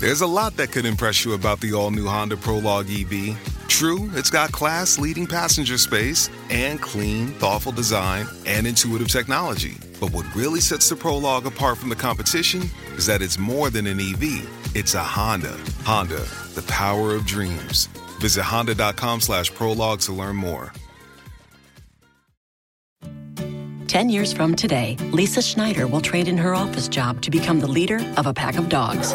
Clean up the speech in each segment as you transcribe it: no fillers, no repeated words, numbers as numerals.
There's a lot that could impress you about the all-new Honda Prologue EV. True, it's got class-leading passenger space and clean, thoughtful design and intuitive technology. But what really sets the Prologue apart from the competition is that it's more than an EV. It's a Honda. Honda, the power of dreams. Visit honda.com/prologue to learn more. 10 years from today, Lisa Schneider will trade in her office job to become the leader of a pack of dogs.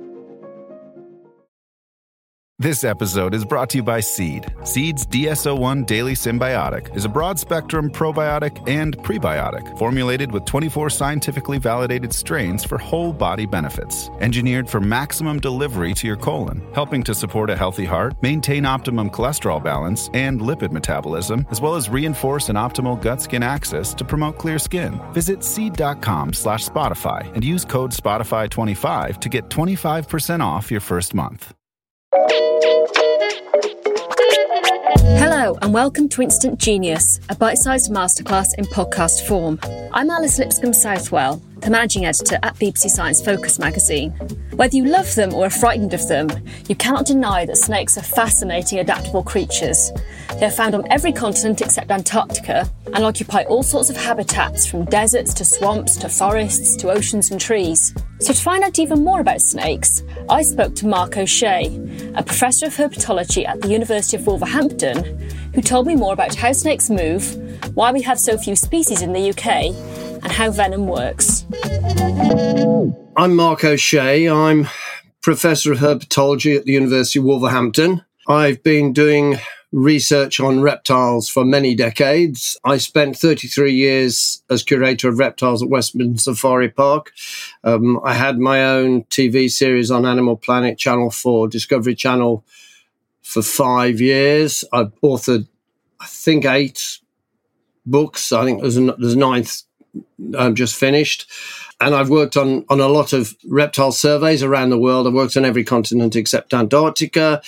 This episode is brought to you by Seed. Seed's DSO1 Daily Symbiotic is a broad-spectrum probiotic and prebiotic formulated with 24 scientifically validated strains for whole-body benefits, engineered for maximum delivery to your colon, helping to support a healthy heart, maintain optimum cholesterol balance, and lipid metabolism, as well as reinforce an optimal gut-skin axis to promote clear skin. Visit seed.com/Spotify and use code SPOTIFY25 to get 25% off your first month. Hello and welcome to Instant Genius, a bite-sized masterclass in podcast form. I'm Alice Lipscomb-Southwell, the managing editor at BBC Science Focus magazine. Whether you love them or are frightened of them, you cannot deny that snakes are fascinating, adaptable creatures. They are found on every continent except Antarctica and occupy all sorts of habitats, from deserts to swamps to forests to oceans and trees. So to find out even more about snakes, I spoke to Mark O'Shea, a professor of herpetology at the University of Wolverhampton, who told me more about how snakes move, why we have so few species in the UK, and how venom works. I'm Mark O'Shea. I'm Professor of Herpetology at the University of Wolverhampton. I've been doing research on reptiles for many decades. I spent 33 years as curator of reptiles at West Midlands Safari Park. I had my own TV series on Animal Planet, Channel 4, Discovery Channel, for 5 years. I've authored, I think, 8 books. I think there's a 9th I'm just finished. And I've worked on a lot of reptile surveys around the world. I've worked on every continent except Antarctica.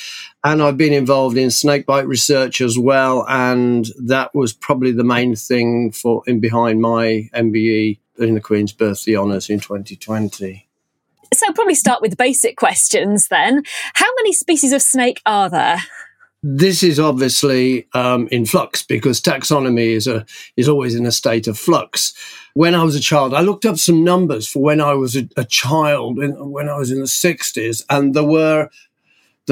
And I've been involved in snakebite research as well. And that was probably the main thing behind my MBE in the Queen's Birthday Honours in 2020. So probably start with the basic questions then. How many species of snake are there? This is obviously in flux, because taxonomy is always in a state of flux. When I was a child, I looked up some numbers for when I was a child, when I was in the 60s, and the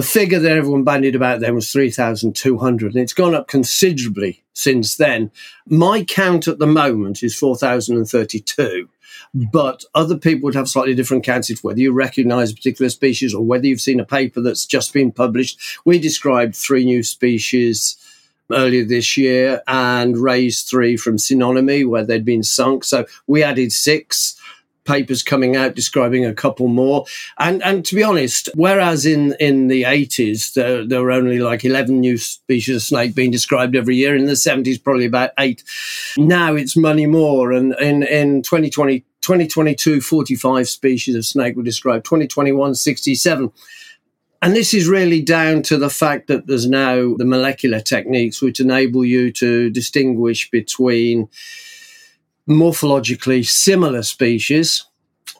figure that everyone bandied about then was 3,200, and it's gone up considerably since then. My count at the moment is 4,032. But other people would have slightly different counts if whether you recognise a particular species or whether you've seen a paper that's just been published. We described 3 new species earlier this year and raised 3 from synonymy where they'd been sunk. So we added 6 papers coming out describing a couple more. And to be honest, whereas in the 80s, there were only like 11 new species of snake being described every year, in the 70s, probably about 8. Now it's many more. And in 2022, 45 species of snake were described, 2021, 67. And this is really down to the fact that there's now the molecular techniques which enable you to distinguish between morphologically similar species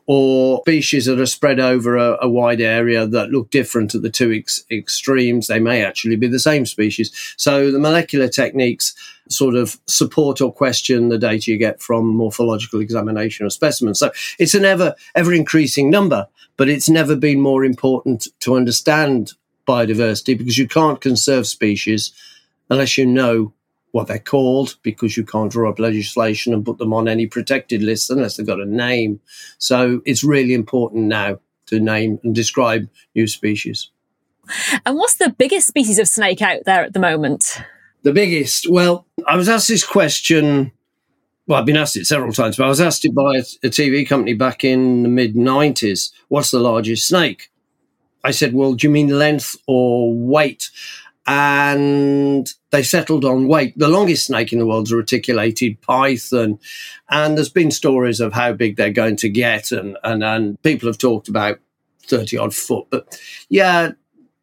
or species that are spread over a wide area that look different at the two extremes. They may actually be the same species. So the molecular techniques sort of support or question the data you get from morphological examination of specimens. So it's an ever-increasing number, but it's never been more important to understand biodiversity, because you can't conserve species unless you know what they're called, because you can't draw up legislation and put them on any protected list unless they've got a name. So it's really important now to name and describe new species. And what's the biggest species of snake out there at the moment? The biggest? Well, I was asked this question, well, I've been asked it several times, but I was asked it by a TV company back in the mid-90s, what's the largest snake? I said, well, do you mean length or weight? And they settled on weight. The longest snake in the world is a reticulated python. And there's been stories of how big they're going to get. And people have talked about 30-odd foot. But,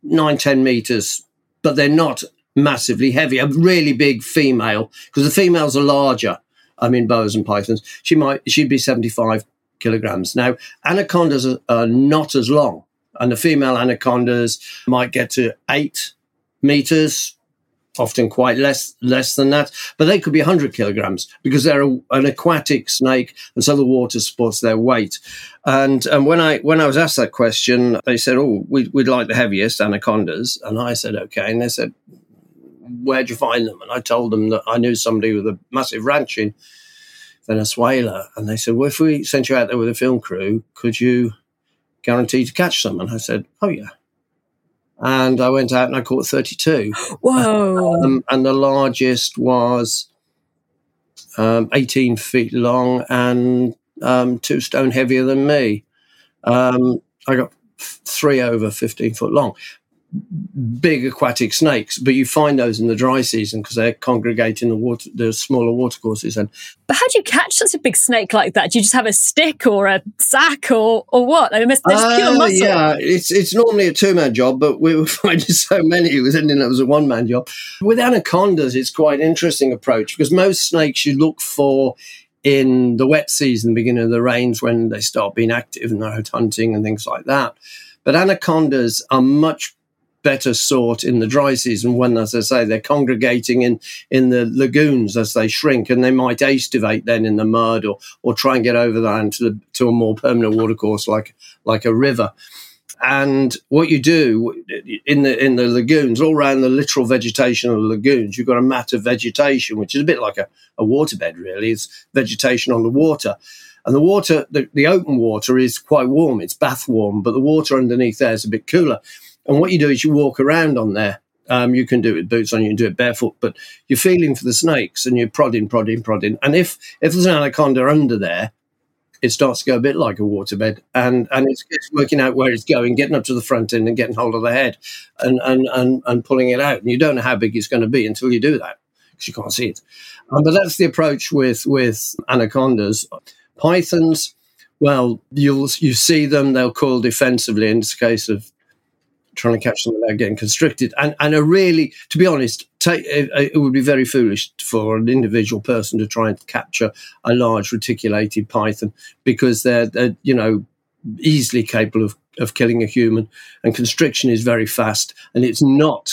9-10 metres. But they're not massively heavy. A really big female, because the females are larger. I mean, boas and pythons. She'd be 75 kilograms. Now, anacondas are not as long. And the female anacondas might get to 8 meters, often quite less than that, but they could be 100 kilograms because they're an aquatic snake, and so the water supports their weight. And when I was asked that question, they said, oh, we'd like the heaviest anacondas. And I said, okay. And they said, where'd you find them? And I told them that I knew somebody with a massive ranch in Venezuela. And they said, well, if we sent you out there with a film crew, could you guarantee to catch some? And I said, oh, yeah. And I went out and I caught 32. Whoa. And the largest was 18 feet long and 2 stone heavier than me. I got 3 over 15 foot long. Big aquatic snakes, but you find those in the dry season because they congregate in the smaller watercourses. But how do you catch such a big snake like that? Do you just have a stick or a sack or what? I mean, they're just pure muscle. Yeah, it's normally a 2-man job, but we were finding so many, it was ending up as a 1-man job. With anacondas, it's quite an interesting approach because most snakes you look for in the wet season, beginning of the rains, when they start being active and they're out hunting and things like that. But anacondas are much better sort in the dry season when, as I say, they're congregating in the lagoons as they shrink, and they might aestivate then in the mud or try and get over that to a more permanent watercourse like a river. And what you do in the lagoons, all around the literal vegetation of the lagoons, you've got a mat of vegetation, which is a bit like a waterbed, really. It's vegetation on the water. And the water, the open water is quite warm. It's bath warm, but the water underneath there is a bit cooler. And what you do is you walk around on there. You can do it with boots on, you can do it barefoot, but you're feeling for the snakes and you're prodding. And if there's an anaconda under there, it starts to go a bit like a waterbed. And it's working out where it's going, getting up to the front end and getting hold of the head and pulling it out. And you don't know how big it's going to be until you do that because you can't see it. But that's the approach with anacondas. Pythons, well, you see them, they'll call defensively in this case of trying to catch them without getting constricted, and a really, to be honest, it would be very foolish for an individual person to try and capture a large reticulated python because they're easily capable of killing a human, and constriction is very fast, and it's not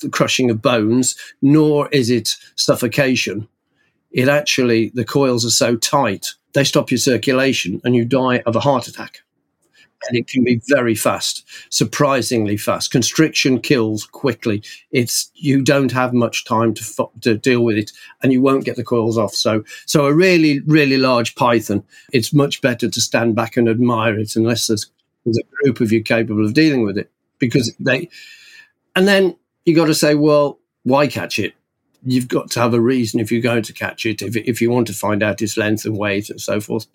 the crushing of bones, nor is it suffocation. It actually, the coils are so tight they stop your circulation, and you die of a heart attack. And it can be very fast, surprisingly fast. Constriction kills quickly. You don't have much time to deal with it, and you won't get the coils off. So a really, really large python, it's much better to stand back and admire it unless there's a group of you capable of dealing with it. And then you got to say, well, why catch it? You've got to have a reason if you're going to catch it, if you want to find out its length and weight and so forth.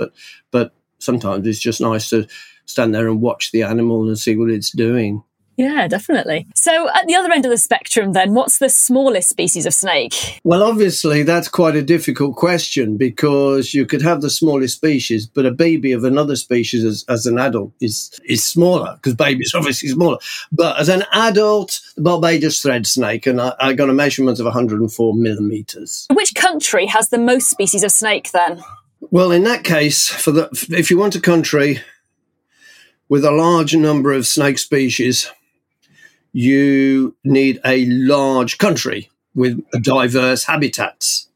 But sometimes it's just nice to stand there and watch the animal and see what it's doing. Yeah, definitely. So at the other end of the spectrum then, what's the smallest species of snake? Well, obviously, that's quite a difficult question because you could have the smallest species, but a baby of another species as an adult is smaller because babies are obviously smaller. But as an adult, the Barbados thread snake, and I got a measurement of 104 millimetres. Which country has the most species of snake then? Well, in that case, if you want a country with a large number of snake species, you need a large country with diverse habitats,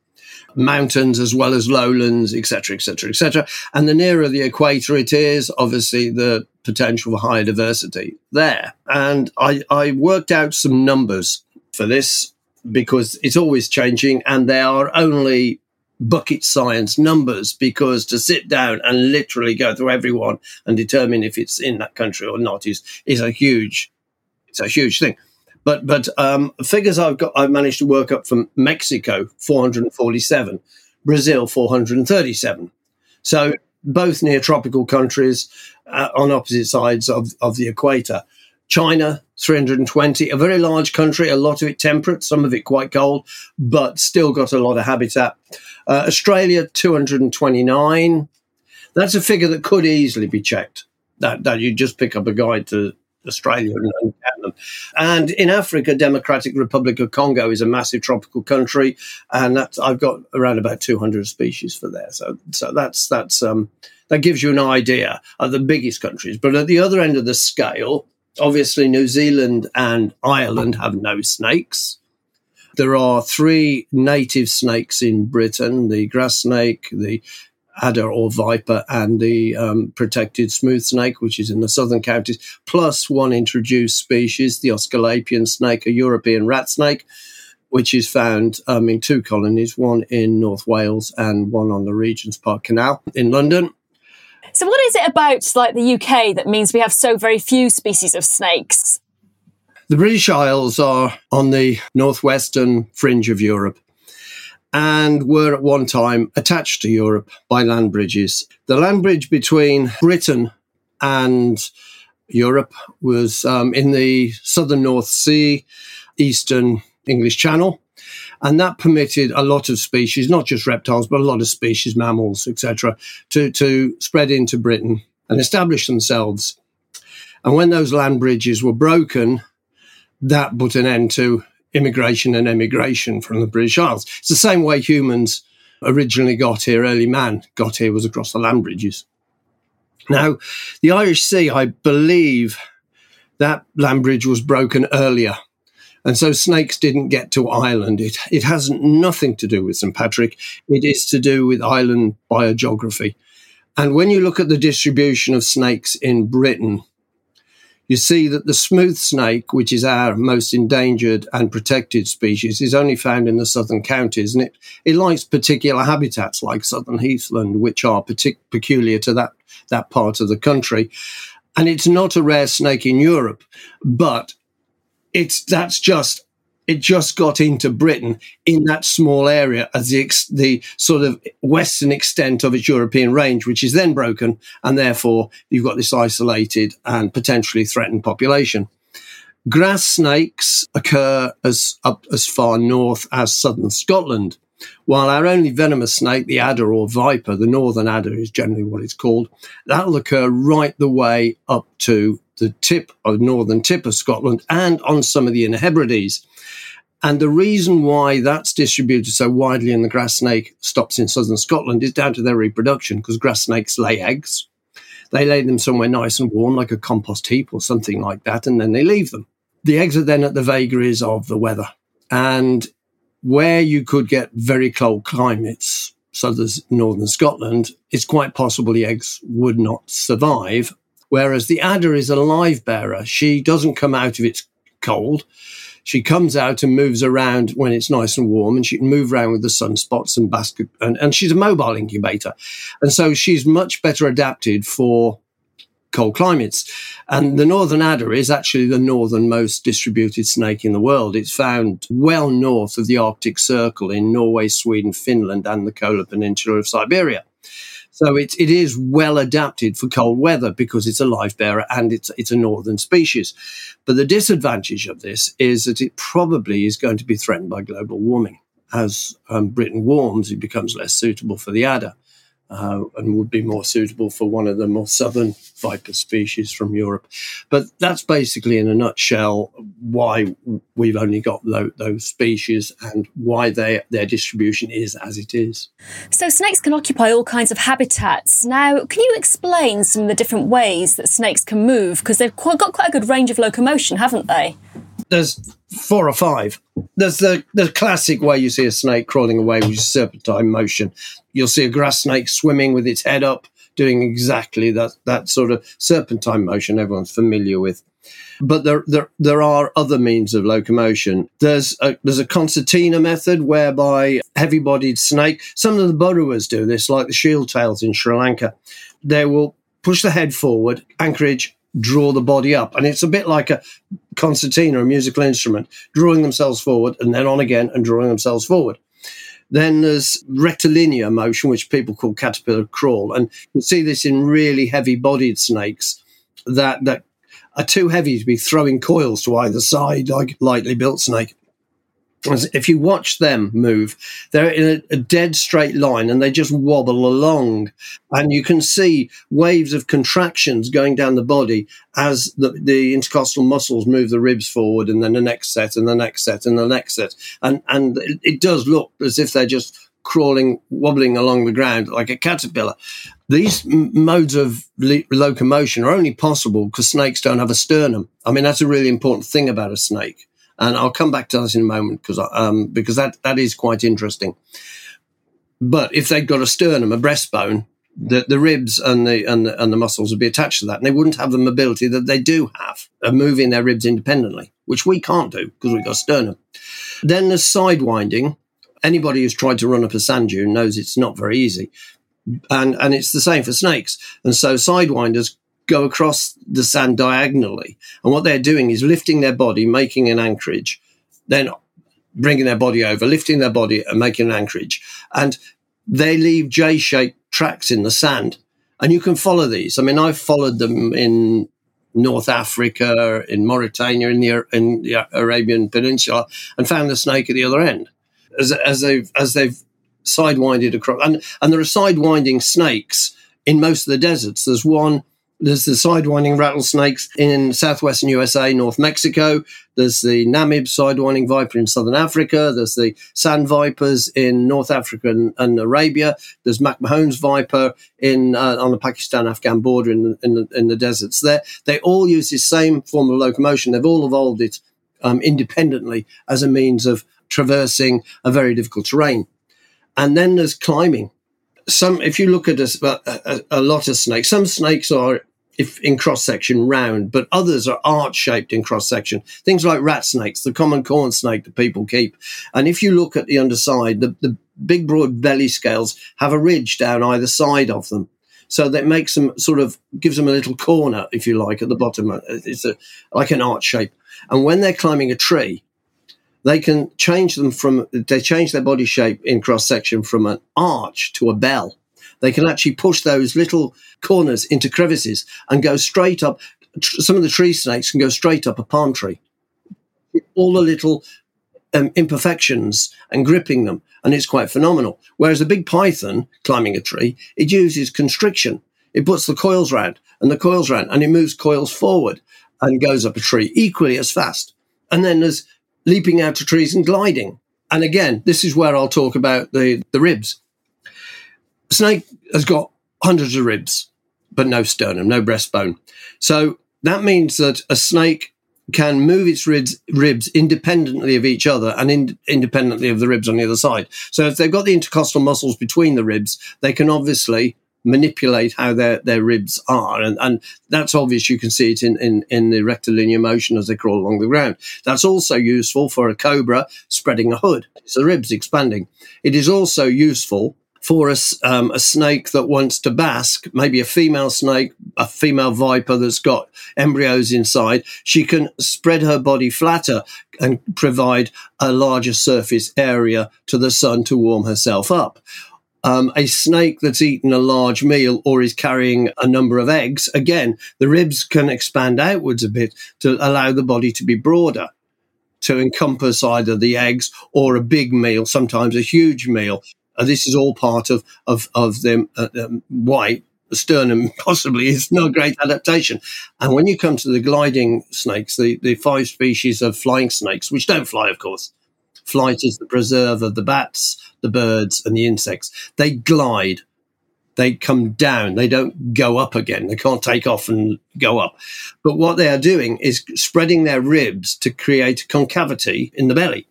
mountains as well as lowlands, etc., etc., etc. And the nearer the equator it is, obviously the potential for higher diversity there. And I worked out some numbers for this. because it's always changing, and they are only bucket science numbers, because to sit down and literally go through everyone and determine if it's in that country or not is a huge, it's a huge thing. But figures I've managed to work up from Mexico, 447, Brazil, 437. So both near tropical countries on opposite sides of the equator. China, 320, a very large country, a lot of it temperate, some of it quite cold, but still got a lot of habitat. Australia, 229. That's a figure that could easily be checked, that you just pick up a guide to Australia and them. And in Africa, Democratic Republic of Congo is a massive tropical country, and that's, I've got around about 200 species for there. So that's that gives you an idea of the biggest countries. But at the other end of the scale, obviously New Zealand and Ireland have no snakes. There are three native snakes in Britain: the grass snake, the adder or viper, and the protected smooth snake, which is in the southern counties, plus one introduced species, the Oscalapian snake, a European rat snake, which is found in two colonies, one in North Wales and one on the Regent's Park Canal in London. So what is it about the UK that means we have so very few species of snakes? The British Isles are on the northwestern fringe of Europe, and were at one time attached to Europe by land bridges. The land bridge between Britain and Europe was in the southern North Sea, eastern English Channel, and that permitted a lot of species, not just reptiles, but a lot of species, mammals, etc., to spread into Britain and establish themselves. And when those land bridges were broken, that put an end to immigration and emigration from the British Isles. It's the same way humans originally got here, early man got here, was across the land bridges. Now, the Irish Sea, I believe that land bridge was broken earlier, and so snakes didn't get to Ireland. It has nothing to do with St. Patrick. It is to do with island biogeography. And when you look at the distribution of snakes in Britain, you see that the smooth snake, which is our most endangered and protected species, is only found in the southern counties, and it likes particular habitats like southern heathland, which are peculiar to that part of the country. And it's not a rare snake in Europe, but it just got into Britain in that small area as the sort of western extent of its European range, which is then broken, and therefore you've got this isolated and potentially threatened population. Grass snakes occur up as far north as southern Scotland, while our only venomous snake, the adder or viper, the northern adder is generally what it's called, that'll occur right the way up to the northern tip of Scotland and on some of the inner Hebrides. And the reason why that's distributed so widely and the grass snake stops in southern Scotland is down to their reproduction, because grass snakes lay eggs. They lay them somewhere nice and warm, like a compost heap or something like that, and then they leave them. The eggs are then at the vagaries of the weather. And where you could get very cold climates, such as northern Scotland, it's quite possible the eggs would not survive. Whereas the adder is a live bearer. She doesn't come out if it's cold. She comes out and moves around when it's nice and warm, and she can move around with the sunspots and basket. And she's a mobile incubator. And so she's much better adapted for cold climates. And the northern adder is actually the northernmost distributed snake in the world. It's found well north of the Arctic Circle in Norway, Sweden, Finland, and the Kola Peninsula of Siberia. So it is well adapted for cold weather because it's a live bearer and it's a northern species. But the disadvantage of this is that it probably is going to be threatened by global warming. As Britain warms, it becomes less suitable for the adder and would be more suitable for one of the more southern viper species from Europe. But that's basically, in a nutshell, why we've only got those species and why their distribution is as it is. So snakes can occupy all kinds of habitats. Now, can you explain some of the different ways that snakes can move? Because they've got quite a good range of locomotion, haven't they? There's four or five. There's the classic way you see a snake crawling away, which is serpentine motion. You'll see a grass snake swimming with its head up, doing exactly that sort of serpentine motion everyone's familiar with. But there are other means of locomotion. There's a concertina method whereby heavy-bodied snake, some of the burrowers do this, like the shield tails in Sri Lanka. They will push the head forward, anchorage, draw the body up. And it's a bit like a concertina, a musical instrument, drawing themselves forward and then on again and drawing themselves forward. Then there's rectilinear motion, which people call caterpillar crawl. And you see this in really heavy-bodied snakes that are too heavy to be throwing coils to either side, like a lightly built snake. If you watch them move, they're in a dead straight line and they just wobble along. And you can see waves of contractions going down the body as the intercostal muscles move the ribs forward, and then the next set and the next set and the next set. And it does look as if they're just crawling, wobbling along the ground like a caterpillar. These modes of locomotion are only possible because snakes don't have a sternum. I mean, that's a really important thing about a snake. And I'll come back to that in a moment because that is quite interesting. But if they'd got a sternum, a breastbone, the ribs and the muscles would be attached to that, and they wouldn't have the mobility that they do have of moving their ribs independently, which we can't do because we've got a sternum. Then there's sidewinding. Anybody who's tried to run up a sand dune knows it's not very easy. And it's the same for snakes. And so sidewinders go across the sand diagonally. And what they're doing is lifting their body, making an anchorage, then bringing their body over, lifting their body and making an anchorage. And they leave J-shaped tracks in the sand. And you can follow these. I mean, I've followed them in North Africa, in Mauritania, in the Arabian Peninsula, and found the snake at the other end as they've sidewinded across. And there are sidewinding snakes in most of the deserts. There's the sidewinding rattlesnakes in southwestern USA, North Mexico. There's the Namib sidewinding viper in southern Africa. There's the sand vipers in North Africa and Arabia. There's McMahon's viper on the Pakistan-Afghan border in the deserts there. They all use the same form of locomotion. They've all evolved it independently as a means of traversing a very difficult terrain. And then there's climbing. If you look at a lot of snakes, some snakes are, in cross-section, round, but others are arch-shaped in cross-section. Things like rat snakes, the common corn snake that people keep. And if you look at the underside, the big, broad belly scales have a ridge down either side of them. So that makes them gives them a little corner, if you like, at the bottom. It's like an arch shape. And when they're climbing a tree, they change their body shape in cross-section from an arch to a bell. They can actually push those little corners into crevices and go straight up. Some of the tree snakes can go straight up a palm tree. All the little imperfections and gripping them, and it's quite phenomenal. Whereas a big python climbing a tree, it uses constriction. It puts the coils round and the coils round, and it moves coils forward and goes up a tree equally as fast. And then there's leaping out of trees and gliding. And again, this is where I'll talk about the ribs. Snake has got hundreds of ribs, but no sternum, no breastbone. So that means that a snake can move its ribs independently of each other and independently of the ribs on the other side. So if they've got the intercostal muscles between the ribs, they can obviously manipulate how their ribs are. And that's obvious. You can see it in the rectilinear motion as they crawl along the ground. That's also useful for a cobra spreading a hood. It's the ribs expanding. It is also useful for a snake that wants to bask, maybe a female snake, a female viper that's got embryos inside. She can spread her body flatter and provide a larger surface area to the sun to warm herself up. A snake that's eaten a large meal or is carrying a number of eggs, again, the ribs can expand outwards a bit to allow the body to be broader, to encompass either the eggs or a big meal, sometimes a huge meal. This is all part of them. Why the sternum possibly is not a great adaptation. And when you come to the gliding snakes, the five species of flying snakes, which don't fly, of course. Flight is the preserve of the bats, the birds, and the insects. They glide. They come down. They don't go up again. They can't take off and go up. But what they are doing is spreading their ribs to create concavity in the belly.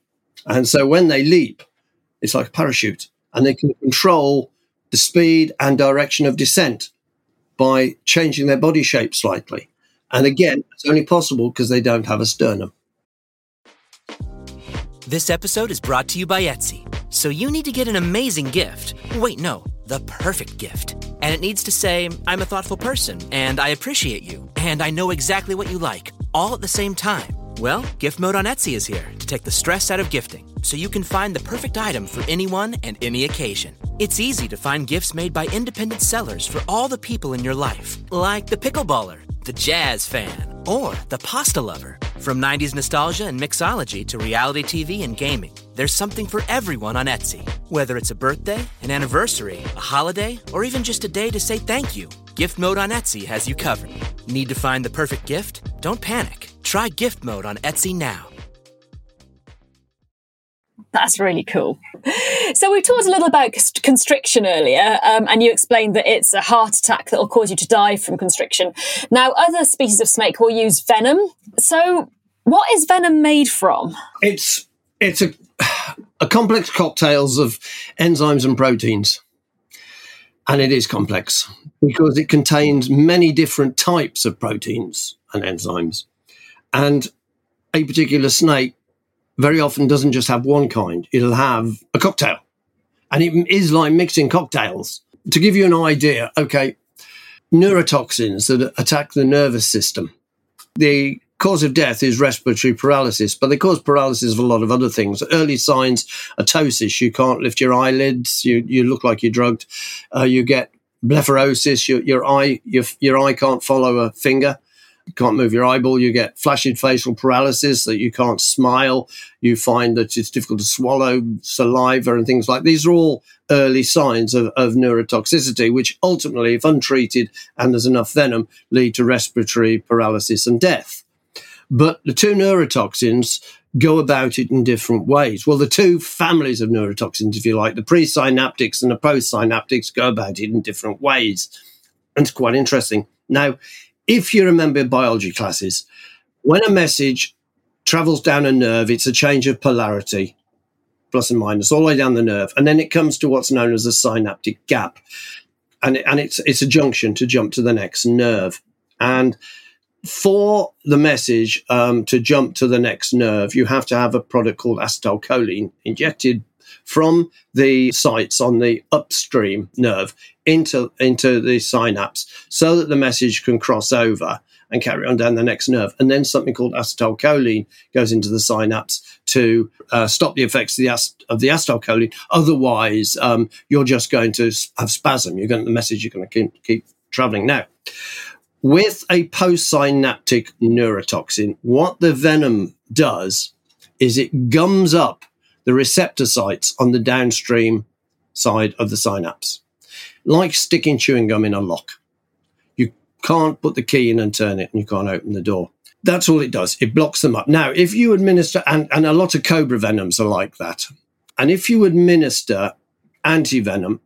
And so when they leap, it's like a parachute, and they can control the speed and direction of descent. by changing their body shape slightly. And again, it's only possible because they don't have a sternum. This episode is brought to you by Etsy. So you need to get an amazing gift. Wait, no, the perfect gift. And it needs to say, I'm a thoughtful person, and I appreciate you, and I know exactly what you like, all at the same time. Well, Gift Mode on Etsy is here to take the stress out of gifting, so you can find the perfect item for anyone and any occasion. It's easy to find gifts made by independent sellers for all the people in your life, like the pickleballer, the jazz fan, or the pasta lover. From 90s nostalgia and mixology to reality TV and gaming, there's something for everyone on Etsy. Whether it's a birthday, an anniversary, a holiday, or even just a day to say thank you, Gift Mode on Etsy has you covered. Need to find the perfect gift? Don't panic. Try Gift Mode on Etsy now. That's really cool. So we talked a little about constriction earlier, and you explained that it's a heart attack that will cause you to die from constriction. Now, other species of snake will use venom. So what is venom made from? It's a complex cocktails of enzymes and proteins. And it is complex because it contains many different types of proteins and enzymes. And a particular snake very often doesn't just have one kind. It'll have a cocktail. And it is like mixing cocktails. To give you an idea, okay, neurotoxins that attack the nervous system. The cause of death is respiratory paralysis, but they cause paralysis of a lot of other things. Early signs, ptosis, you can't lift your eyelids, you look like you're drugged. You get blepharosis, your eye can't follow a finger. You can't move your eyeball, you get flashing facial paralysis, that you can't smile, you find that it's difficult to swallow saliva and things like that. These are all early signs of neurotoxicity, which ultimately, if untreated and there's enough venom, lead to respiratory paralysis and death. But the two neurotoxins go about it in different ways. Well, the two families of neurotoxins, if you like, the presynaptics and the postsynaptics, go about it in different ways. And it's quite interesting. Now, if you remember biology classes, when a message travels down a nerve, it's a change of polarity, plus and minus, all the way down the nerve. And then it comes to what's known as a synaptic gap. And it's a junction to jump to the next nerve. And for the message to jump to the next nerve, you have to have a product called acetylcholine injected from the sites on the upstream nerve into the synapse so that the message can cross over and carry on down the next nerve. And then something called acetylcholine goes into the synapse to stop the effects of the acetylcholine. Otherwise, you're just going to have spasm. The message you're going to keep traveling. Now, with a postsynaptic neurotoxin, what the venom does is it gums up the receptor sites on the downstream side of the synapse, like sticking chewing gum in a lock. You can't put the key in and turn it, and you can't open the door. That's all it does. It blocks them up. Now, if you administer, and a lot of cobra venoms are like that, and if you administer antivenom,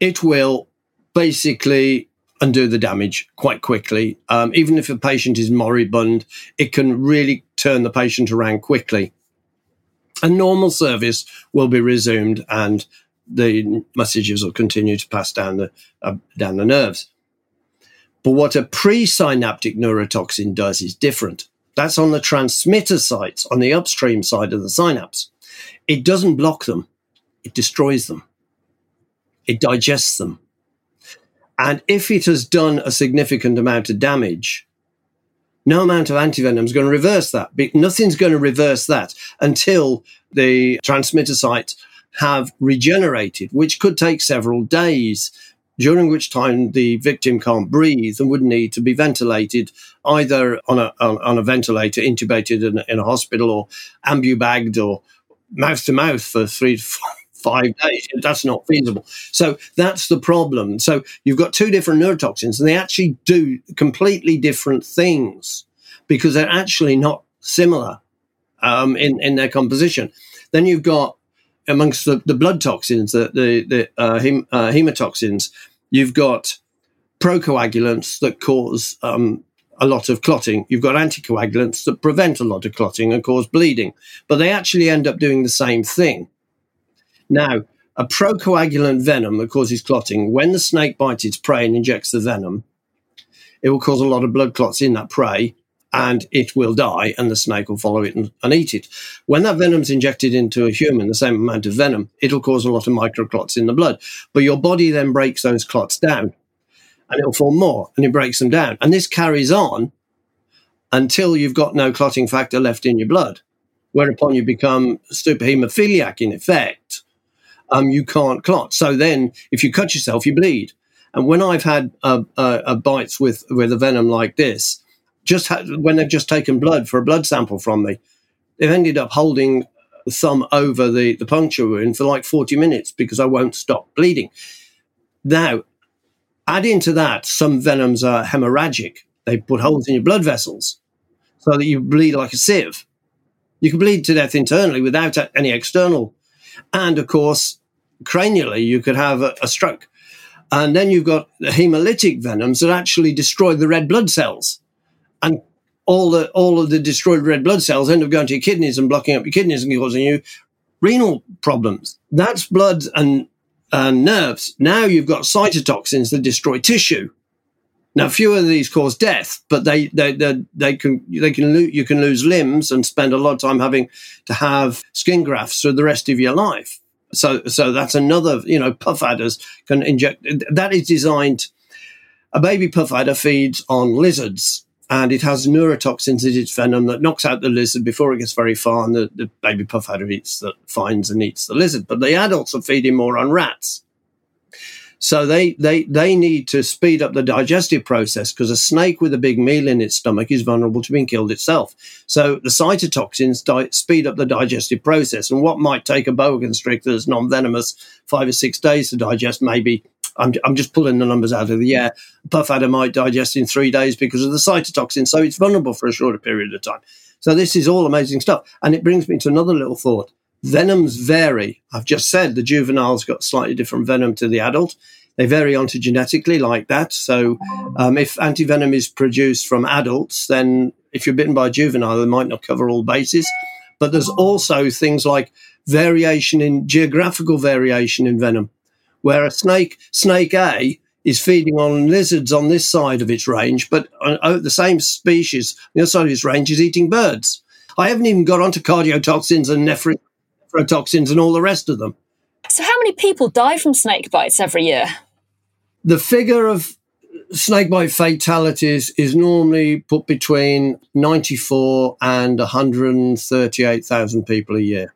it will basically undo the damage quite quickly. Even if a patient is moribund, it can really turn the patient around quickly. And normal service will be resumed and the messages will continue to pass down the nerves. But what a presynaptic neurotoxin does is different. That's on the transmitter sites, on the upstream side of the synapse. It doesn't block them. It destroys them. It digests them. And if it has done a significant amount of damage, no amount of antivenom is going to reverse that. Nothing's going to reverse that until the transmitter sites have regenerated, which could take several days, during which time the victim can't breathe and would need to be ventilated, either on a ventilator, intubated in a hospital, or ambubagged or mouth-to-mouth for 3 to 5 days. That's not feasible. So that's the problem. So you've got two different neurotoxins, and they actually do completely different things because they're actually not similar in their composition. Then you've got, amongst the blood toxins, the hematoxins, you've got procoagulants that cause a lot of clotting. You've got anticoagulants that prevent a lot of clotting and cause bleeding, but they actually end up doing the same thing. Now, a procoagulant venom that causes clotting, when the snake bites its prey and injects the venom, it will cause a lot of blood clots in that prey, and it will die, and the snake will follow it and eat it. When that venom's injected into a human, the same amount of venom, it'll cause a lot of microclots in the blood. But your body then breaks those clots down, and it'll form more, and it breaks them down. And this carries on until you've got no clotting factor left in your blood, whereupon you become super haemophiliac in effect. You can't clot. So then if you cut yourself, you bleed. And when I've had bites with a venom like this, when they've just taken blood for a blood sample from me, they've ended up holding the thumb over the puncture wound for like 40 minutes because I won't stop bleeding. Now, add into that some venoms are hemorrhagic. They put holes in your blood vessels so that you bleed like a sieve. You can bleed to death internally without any external. And, of course, cranially, you could have a stroke. And then you've got the hemolytic venoms that actually destroy the red blood cells. And all of the destroyed red blood cells end up going to your kidneys and blocking up your kidneys and causing you renal problems. That's blood and nerves. Now you've got cytotoxins that destroy tissue. Now, few of these cause death, but you can lose limbs and spend a lot of time having to have skin grafts for the rest of your life. So that's another, puff adders can inject. That is designed. A baby puff adder feeds on lizards, and it has neurotoxins in its venom that knocks out the lizard before it gets very far, and the baby puff adder finds and eats the lizard. But the adults are feeding more on rats. So they need to speed up the digestive process because a snake with a big meal in its stomach is vulnerable to being killed itself. So the cytotoxins speed up the digestive process. And what might take a boa constrictor that's non-venomous 5 or 6 days to digest, maybe, I'm just pulling the numbers out of the air, puff adder might digest in 3 days because of the cytotoxin. So it's vulnerable for a shorter period of time. So this is all amazing stuff. And it brings me to another little thought. Venoms vary. I've just said the juvenile's got slightly different venom to the adult. They vary ontogenetically like that. So if antivenom is produced from adults, then if you're bitten by a juvenile, they might not cover all bases. But there's also things like geographical variation in venom, where a snake A, is feeding on lizards on this side of its range, but the same species on the other side of its range is eating birds. I haven't even got onto cardiotoxins and nephrotoxins and all the rest of them. So how many people die from snake bites every year? The figure of snake bite fatalities is normally put between 94 and 138,000 people a year.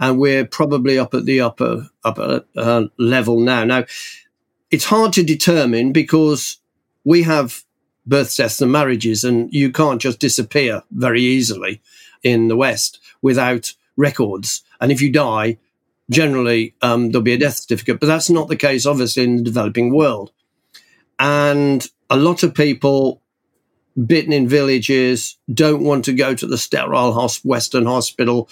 And we're probably up at the upper level now. Now, it's hard to determine because we have births, deaths and marriages, and you can't just disappear very easily in the West without records. And if you die, generally there'll be a death certificate. But that's not the case, obviously, in the developing world. And a lot of people bitten in villages don't want to go to the sterile Western hospital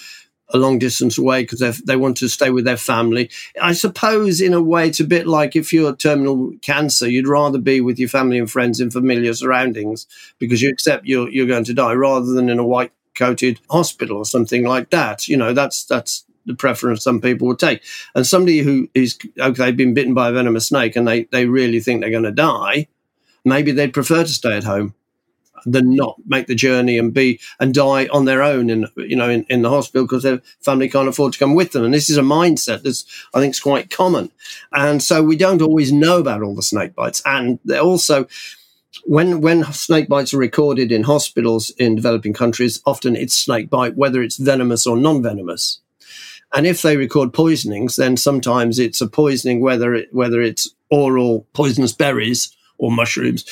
a long distance away because they want to stay with their family. I suppose in a way it's a bit like if you're terminal cancer, you'd rather be with your family and friends in familiar surroundings because you accept you're going to die rather than in a white-coated hospital or something like that. That's the preference some people would take. And somebody who is, they've been bitten by a venomous snake and they really think they're going to die, maybe they'd prefer to stay at home than not make the journey and die on their own in the hospital because their family can't afford to come with them. And this is a mindset that's, I think, is quite common. And so we don't always know about all the snake bites. And they're also, when snake bites are recorded in hospitals in developing countries, often it's snake bite, whether it's venomous or non-venomous. And if they record poisonings, then sometimes it's a poisoning, whether it's oral poisonous berries or mushrooms,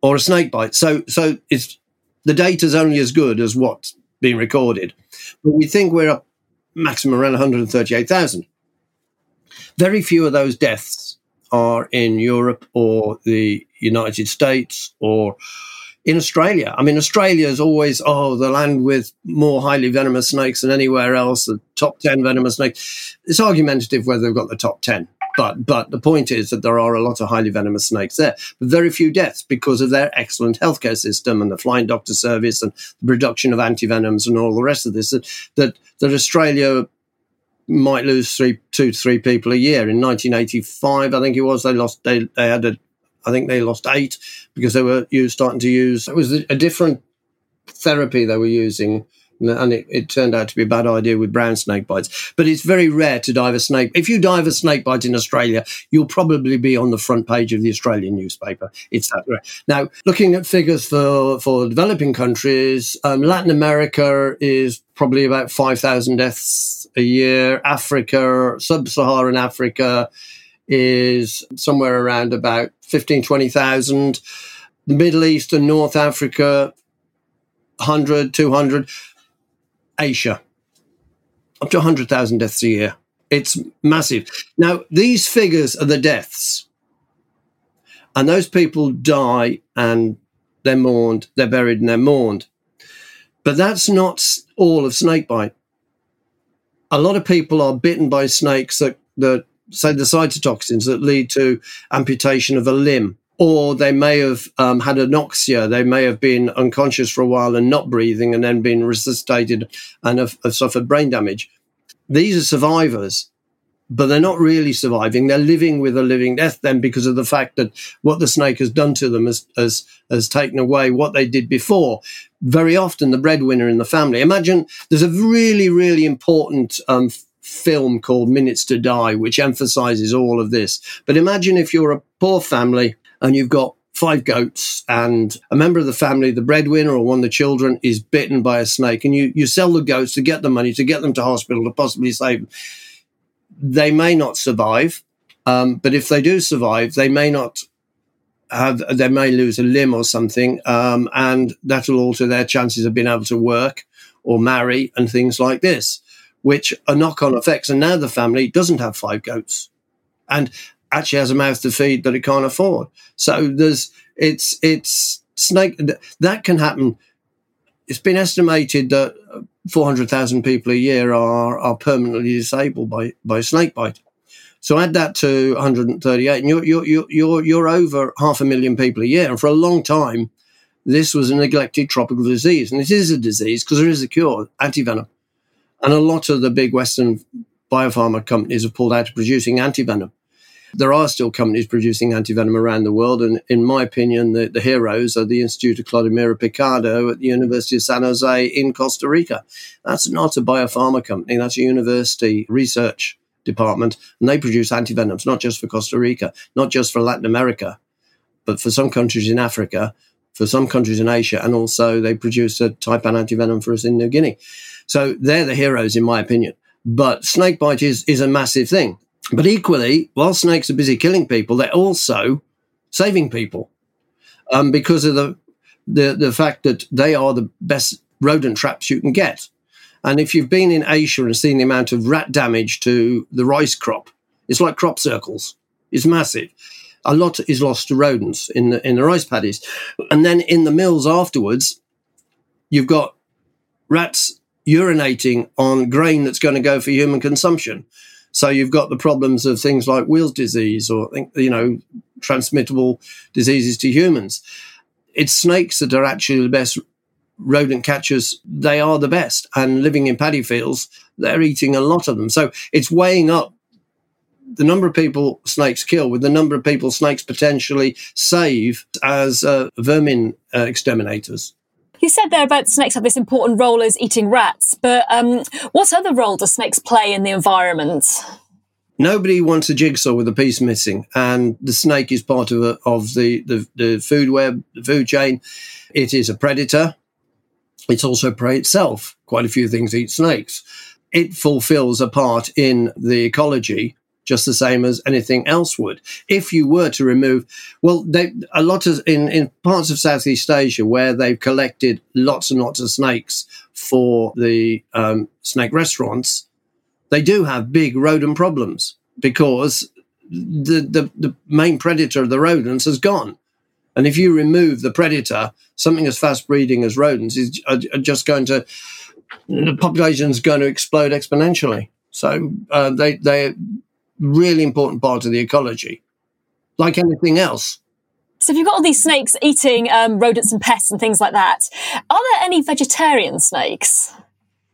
or a snake bite. So it's the data's only as good as what's being recorded. But we think we're up maximum around 138,000. Very few of those deaths are in Europe or the United States or in Australia. I mean, Australia is always, the land with more highly venomous snakes than anywhere else, the top 10 venomous snakes. It's argumentative whether they've got the top 10. But the point is that there are a lot of highly venomous snakes there, but very few deaths because of their excellent healthcare system and the flying doctor service and the production of antivenoms and all the rest of this, that Australia might lose 2 to 3 people a year. In 1985, I think it was, they had a I think they lost 8 because they were starting to use, it was a different therapy they were using, and it turned out to be a bad idea with brown snake bites. But it's very rare to dive a snake. If you dive a snake bite in Australia, you'll probably be on the front page of the Australian newspaper. It's that rare. Now, looking at figures for developing countries, Latin America is probably about 5,000 deaths a year. Africa, sub-Saharan Africa, is somewhere around about 15,000, 20,000. The Middle East and North Africa, 100, 200. Asia, up to 100,000 deaths a year. It's massive. Now, these figures are the deaths. And those people die and they're mourned, they're buried and they're mourned. But that's not all of snakebite. A lot of people are bitten by snakes that say the cytotoxins that lead to amputation of a limb. Or they may have had anoxia. They may have been unconscious for a while and not breathing and then been resuscitated and have suffered brain damage. These are survivors, but they're not really surviving. They're living with a living death then because of the fact that what the snake has done to them has taken away what they did before. Very often the breadwinner in the family. Imagine there's a really, really important film called Minutes to Die, which emphasizes all of this. But imagine if you're a poor family and you've got 5 goats and a member of the family, the breadwinner or one of the children, is bitten by a snake, and you sell the goats to get the money, to get them to hospital, to possibly save them. They may not survive, but if they do survive, they may lose a limb or something, and that'll alter their chances of being able to work or marry and things like this, which are knock-on effects. And now the family doesn't have 5 goats and actually has a mouth to feed that it can't afford. So it's snake that can happen. It's been estimated that 400,000 people a year are permanently disabled by snake bite. So add that to 138, and you're over 500,000 people a year. And for a long time, this was a neglected tropical disease, and it is a disease because there is a cure, antivenom, and a lot of the big Western biopharma companies have pulled out of producing antivenom. There are still companies producing antivenom around the world, and in my opinion, the heroes are the Institute of Clodomiro Picado at the University of San Jose in Costa Rica. That's not a biopharma company, that's a university research department, and they produce antivenoms, not just for Costa Rica, not just for Latin America, but for some countries in Africa, for some countries in Asia, and also they produce a type of antivenom for us in New Guinea. So they're the heroes, in my opinion. But snakebite is a massive thing. But equally, while snakes are busy killing people, they're also saving people because of the fact that they are the best rodent traps you can get. And if you've been in Asia and seen the amount of rat damage to the rice crop, it's like crop circles. It's massive. A lot is lost to rodents in the rice paddies. And then in the mills afterwards, you've got rats urinating on grain that's going to go for human consumption. So you've got the problems of things like Wills disease or, transmittable diseases to humans. It's snakes that are actually the best rodent catchers. They are the best. And living in paddy fields, they're eating a lot of them. So it's weighing up the number of people snakes kill with the number of people snakes potentially save as vermin exterminators. You said there about snakes have this important role as eating rats, but what other role do snakes play in the environment? Nobody wants a jigsaw with a piece missing, and the snake is part of the food web, the food chain. It is a predator. It's also prey itself. Quite a few things eat snakes. It fulfills a part in the ecology, just the same as anything else would. If you were to remove, in parts of Southeast Asia where they've collected lots and lots of snakes for the snake restaurants, they do have big rodent problems because the main predator of the rodents has gone. And if you remove the predator, something as fast breeding as rodents is just going to, the population is going to explode exponentially. So they're really important part of the ecology, like anything else. So if you've got all these snakes eating rodents and pests and things like that, are there any vegetarian snakes?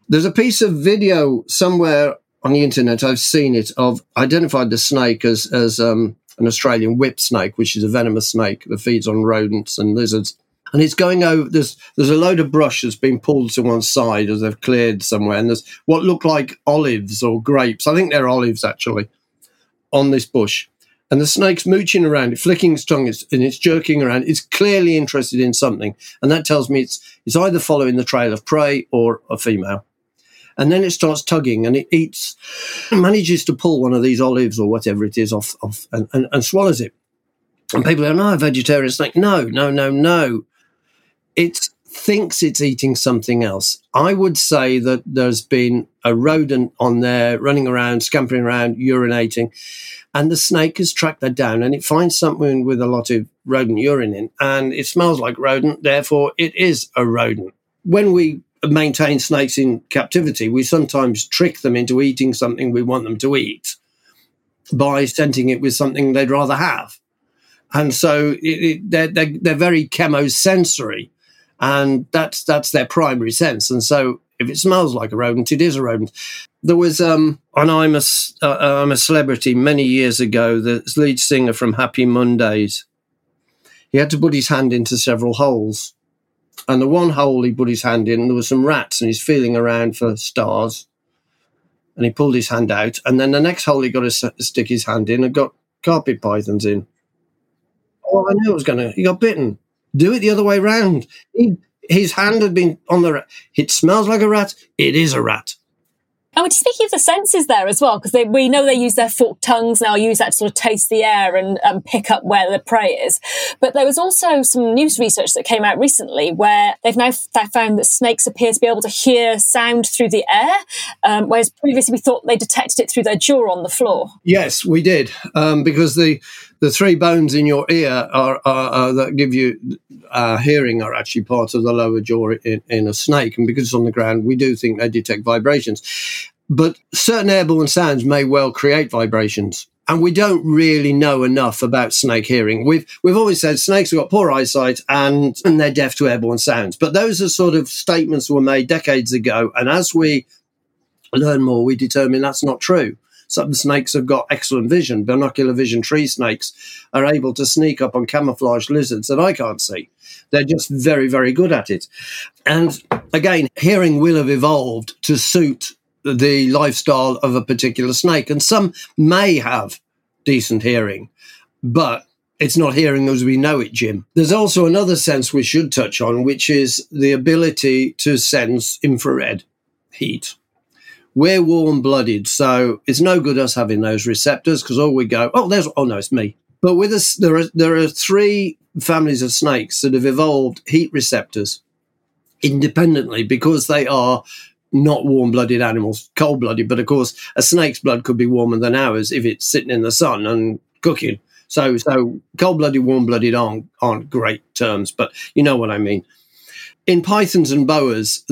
There's a piece of video somewhere on the internet, I've seen it, of identified the snake as an Australian whip snake, which is a venomous snake that feeds on rodents and lizards. And it's going over, there's a load of brush that's been pulled to one side as they've cleared somewhere, and there's what look like olives or grapes, I think they're olives actually, on this bush. And the snake's mooching around, it flicking its tongue, and it's jerking around. It's clearly interested in something, and that tells me it's either following the trail of prey or a female. And then it starts tugging, and it eats, manages to pull one of these olives or whatever it is off and swallows it. And people go, no, a vegetarian snake. No. It thinks it's eating something else. I would say that there's been a rodent on there running around, scampering around, urinating, and the snake has tracked that down, and it finds something with a lot of rodent urine in, and it smells like rodent, therefore it is a rodent. When we maintain snakes in captivity, we sometimes trick them into eating something we want them to eat by scenting it with something they'd rather have. And so they're very chemosensory, and that's their primary sense. And so if it smells like a rodent, it is a rodent. There was, and I'm a Celebrity many years ago, the lead singer from Happy Mondays. He had to put his hand into several holes. And the one hole he put his hand in, there were some rats, and he's feeling around for stars. And he pulled his hand out. And then the next hole he got to stick his hand in and got carpet pythons in. Well, I knew it was going to. He got bitten. Do it the other way round. His hand had been on the rat. It smells like a rat. It is a rat. And we're speaking of the senses there as well, because we know they use their forked tongues now, use that to sort of taste the air and pick up where the prey is. But there was also some news research that came out recently where they've now found that snakes appear to be able to hear sound through the air, whereas previously we thought they detected it through their jaw on the floor. Yes, we did, because the three bones in your ear are that give you hearing are actually part of the lower jaw in a snake. And because it's on the ground, we do think they detect vibrations. But certain airborne sounds may well create vibrations. And we don't really know enough about snake hearing. We've always said snakes have got poor eyesight and they're deaf to airborne sounds. But those are sort of statements that were made decades ago. And as we learn more, we determine that's not true. Some snakes have got excellent vision. Binocular vision tree snakes are able to sneak up on camouflaged lizards that I can't see. They're just very, very good at it. And again, hearing will have evolved to suit the lifestyle of a particular snake. And some may have decent hearing, but it's not hearing as we know it, Jim. There's also another sense we should touch on, which is the ability to sense infrared heat. We're warm-blooded, so it's no good us having those receptors because all we go, it's me. But with us, there are three families of snakes that have evolved heat receptors independently because they are not warm-blooded animals, cold-blooded. But, of course, a snake's blood could be warmer than ours if it's sitting in the sun and cooking. So cold-blooded, warm-blooded aren't great terms, but you know what I mean. In pythons and boas,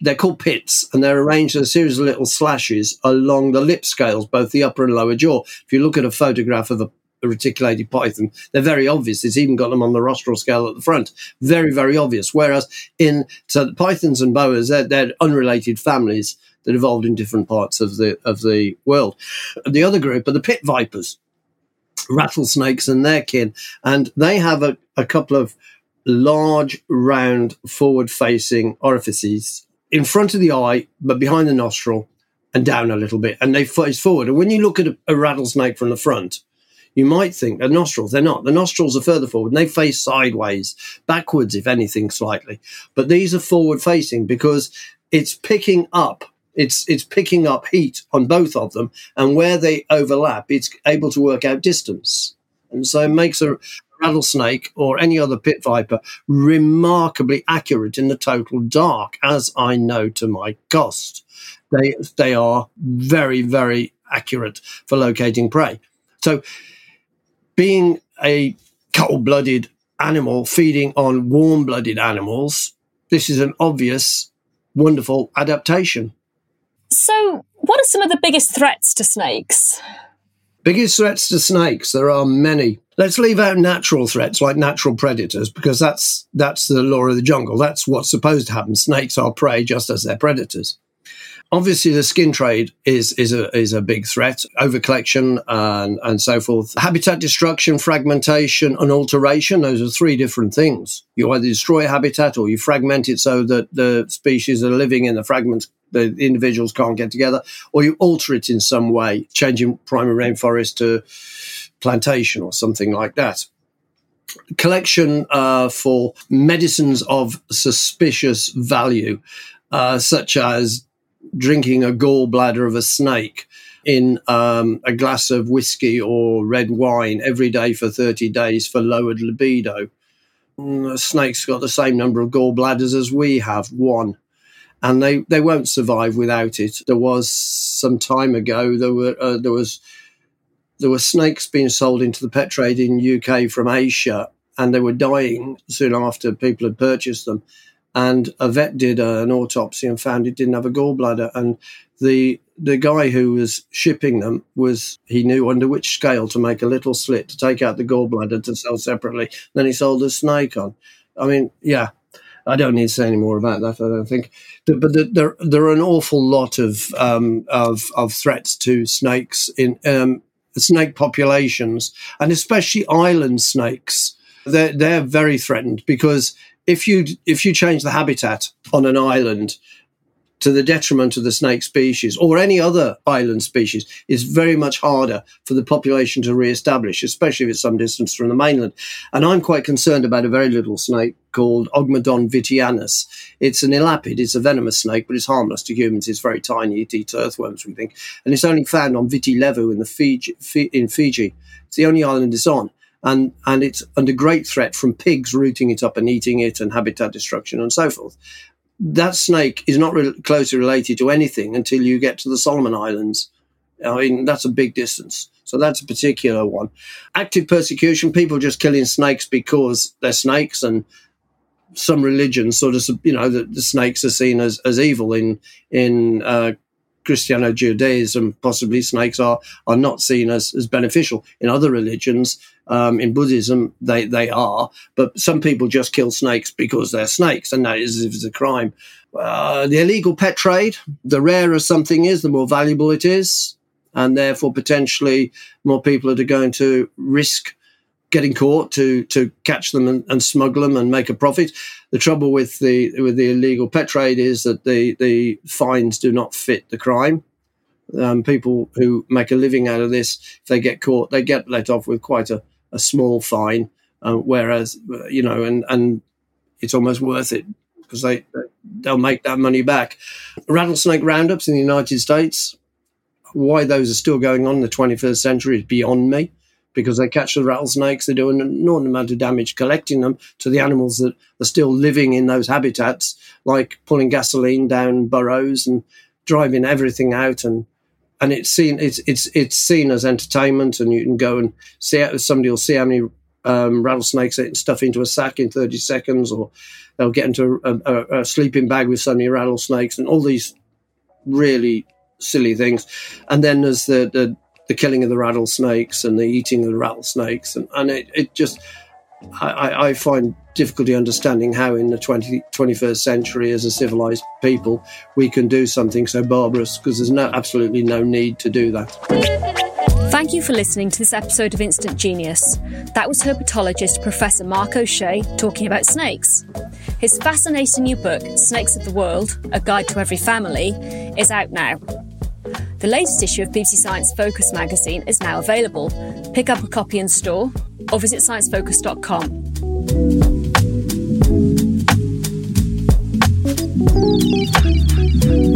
they're called pits, and they're arranged in a series of little slashes along the lip scales, both the upper and lower jaw. If you look at a photograph of a reticulated python, they're very obvious. It's even got them on the rostral scale at the front. Very, very obvious. Whereas the pythons and boas, they're unrelated families that evolved in different parts of the world. The other group are the pit vipers, rattlesnakes and their kin, and they have a couple of large, round, forward-facing orifices in front of the eye, but behind the nostril and down a little bit, and they face forward. And when you look at a rattlesnake from the front, you might think the nostrils, they're not. The nostrils are further forward, and they face sideways, backwards, if anything, slightly. But these are forward-facing because it's picking up heat on both of them, and where they overlap, it's able to work out distance. And so it makes a rattlesnake or any other pit viper remarkably accurate in the total dark, as I know to my cost. They are very, very accurate for locating prey. So being a cold-blooded animal feeding on warm-blooded animals, this is an obvious, wonderful adaptation. So what are some of the biggest threats to snakes? Biggest threats to snakes, there are many. Let's leave out natural threats like natural predators because that's the law of the jungle. That's what's supposed to happen. Snakes are prey just as they're predators. Obviously, the skin trade is a big threat, overcollection and so forth. Habitat destruction, fragmentation and alteration, those are three different things. You either destroy habitat or you fragment it so that the species that are living in the fragments, the individuals can't get together, or you alter it in some way, changing primary rainforest to plantation or something like that. Collection for medicines of suspicious value, such as drinking a gallbladder of a snake in a glass of whiskey or red wine every day for 30 days for lowered libido. The snake's got the same number of gallbladders as we have, one, and they won't survive without it. There was some time ago, there were snakes being sold into the pet trade in UK from Asia, and they were dying soon after people had purchased them. And a vet did an autopsy and found it didn't have a gallbladder. And the guy who was shipping them he knew under which scale to make a little slit to take out the gallbladder to sell separately. Then he sold a snake on. I mean, yeah, I don't need to say any more about that, I don't think. But there are an awful lot of threats to snakes in snake populations, and especially island snakes. They're very threatened because if you change the habitat on an island to the detriment of the snake species or any other island species, it's very much harder for the population to re-establish, especially if it's some distance from the mainland. And I'm quite concerned about a very little snake called Ogmodon vitianus. It's an elapid. It's a venomous snake, but it's harmless to humans. It's very tiny. It eats earthworms, we think. And it's only found on Viti Levu in Fiji. It's the only island it's on. And it's under great threat from pigs rooting it up and eating it and habitat destruction and so forth. That snake is not closely related to anything until you get to the Solomon Islands. I mean, that's a big distance. So that's a particular one. Active persecution, people just killing snakes because they're snakes, and some religions sort of, you know, the snakes are seen as evil in Christiano-Judaism. Possibly snakes are not seen as beneficial. In other religions, in Buddhism, they are. But some people just kill snakes because they're snakes, and that is if it's a crime. The illegal pet trade, the rarer something is, the more valuable it is, and therefore potentially more people are going to risk getting caught to catch them and smuggle them and make a profit. The trouble with the illegal pet trade is that the fines do not fit the crime. People who make a living out of this, if they get caught, they get let off with quite a small fine, whereas, you know, and it's almost worth it because they'll make that money back. Rattlesnake roundups in the United States, why those are still going on in the 21st century is beyond me. Because they catch the rattlesnakes, they do an enormous amount of damage collecting them to the animals that are still living in those habitats, like pulling gasoline down burrows and driving everything out. And it's seen as entertainment, and you can go and see, somebody will see how many rattlesnakes they stuff into a sack in 30 seconds, or they'll get into a sleeping bag with so many rattlesnakes and all these really silly things. And then there's the killing of the rattlesnakes and the eating of the rattlesnakes. And it just, I find difficulty understanding how in the 21st century as a civilized people, we can do something so barbarous, because there's absolutely no need to do that. Thank you for listening to this episode of Instant Genius. That was herpetologist Professor Mark O'Shea talking about snakes. His fascinating new book, Snakes of the World, A Guide to Every Family, is out now. The latest issue of BBC Science Focus magazine is now available. Pick up a copy in store or visit sciencefocus.com.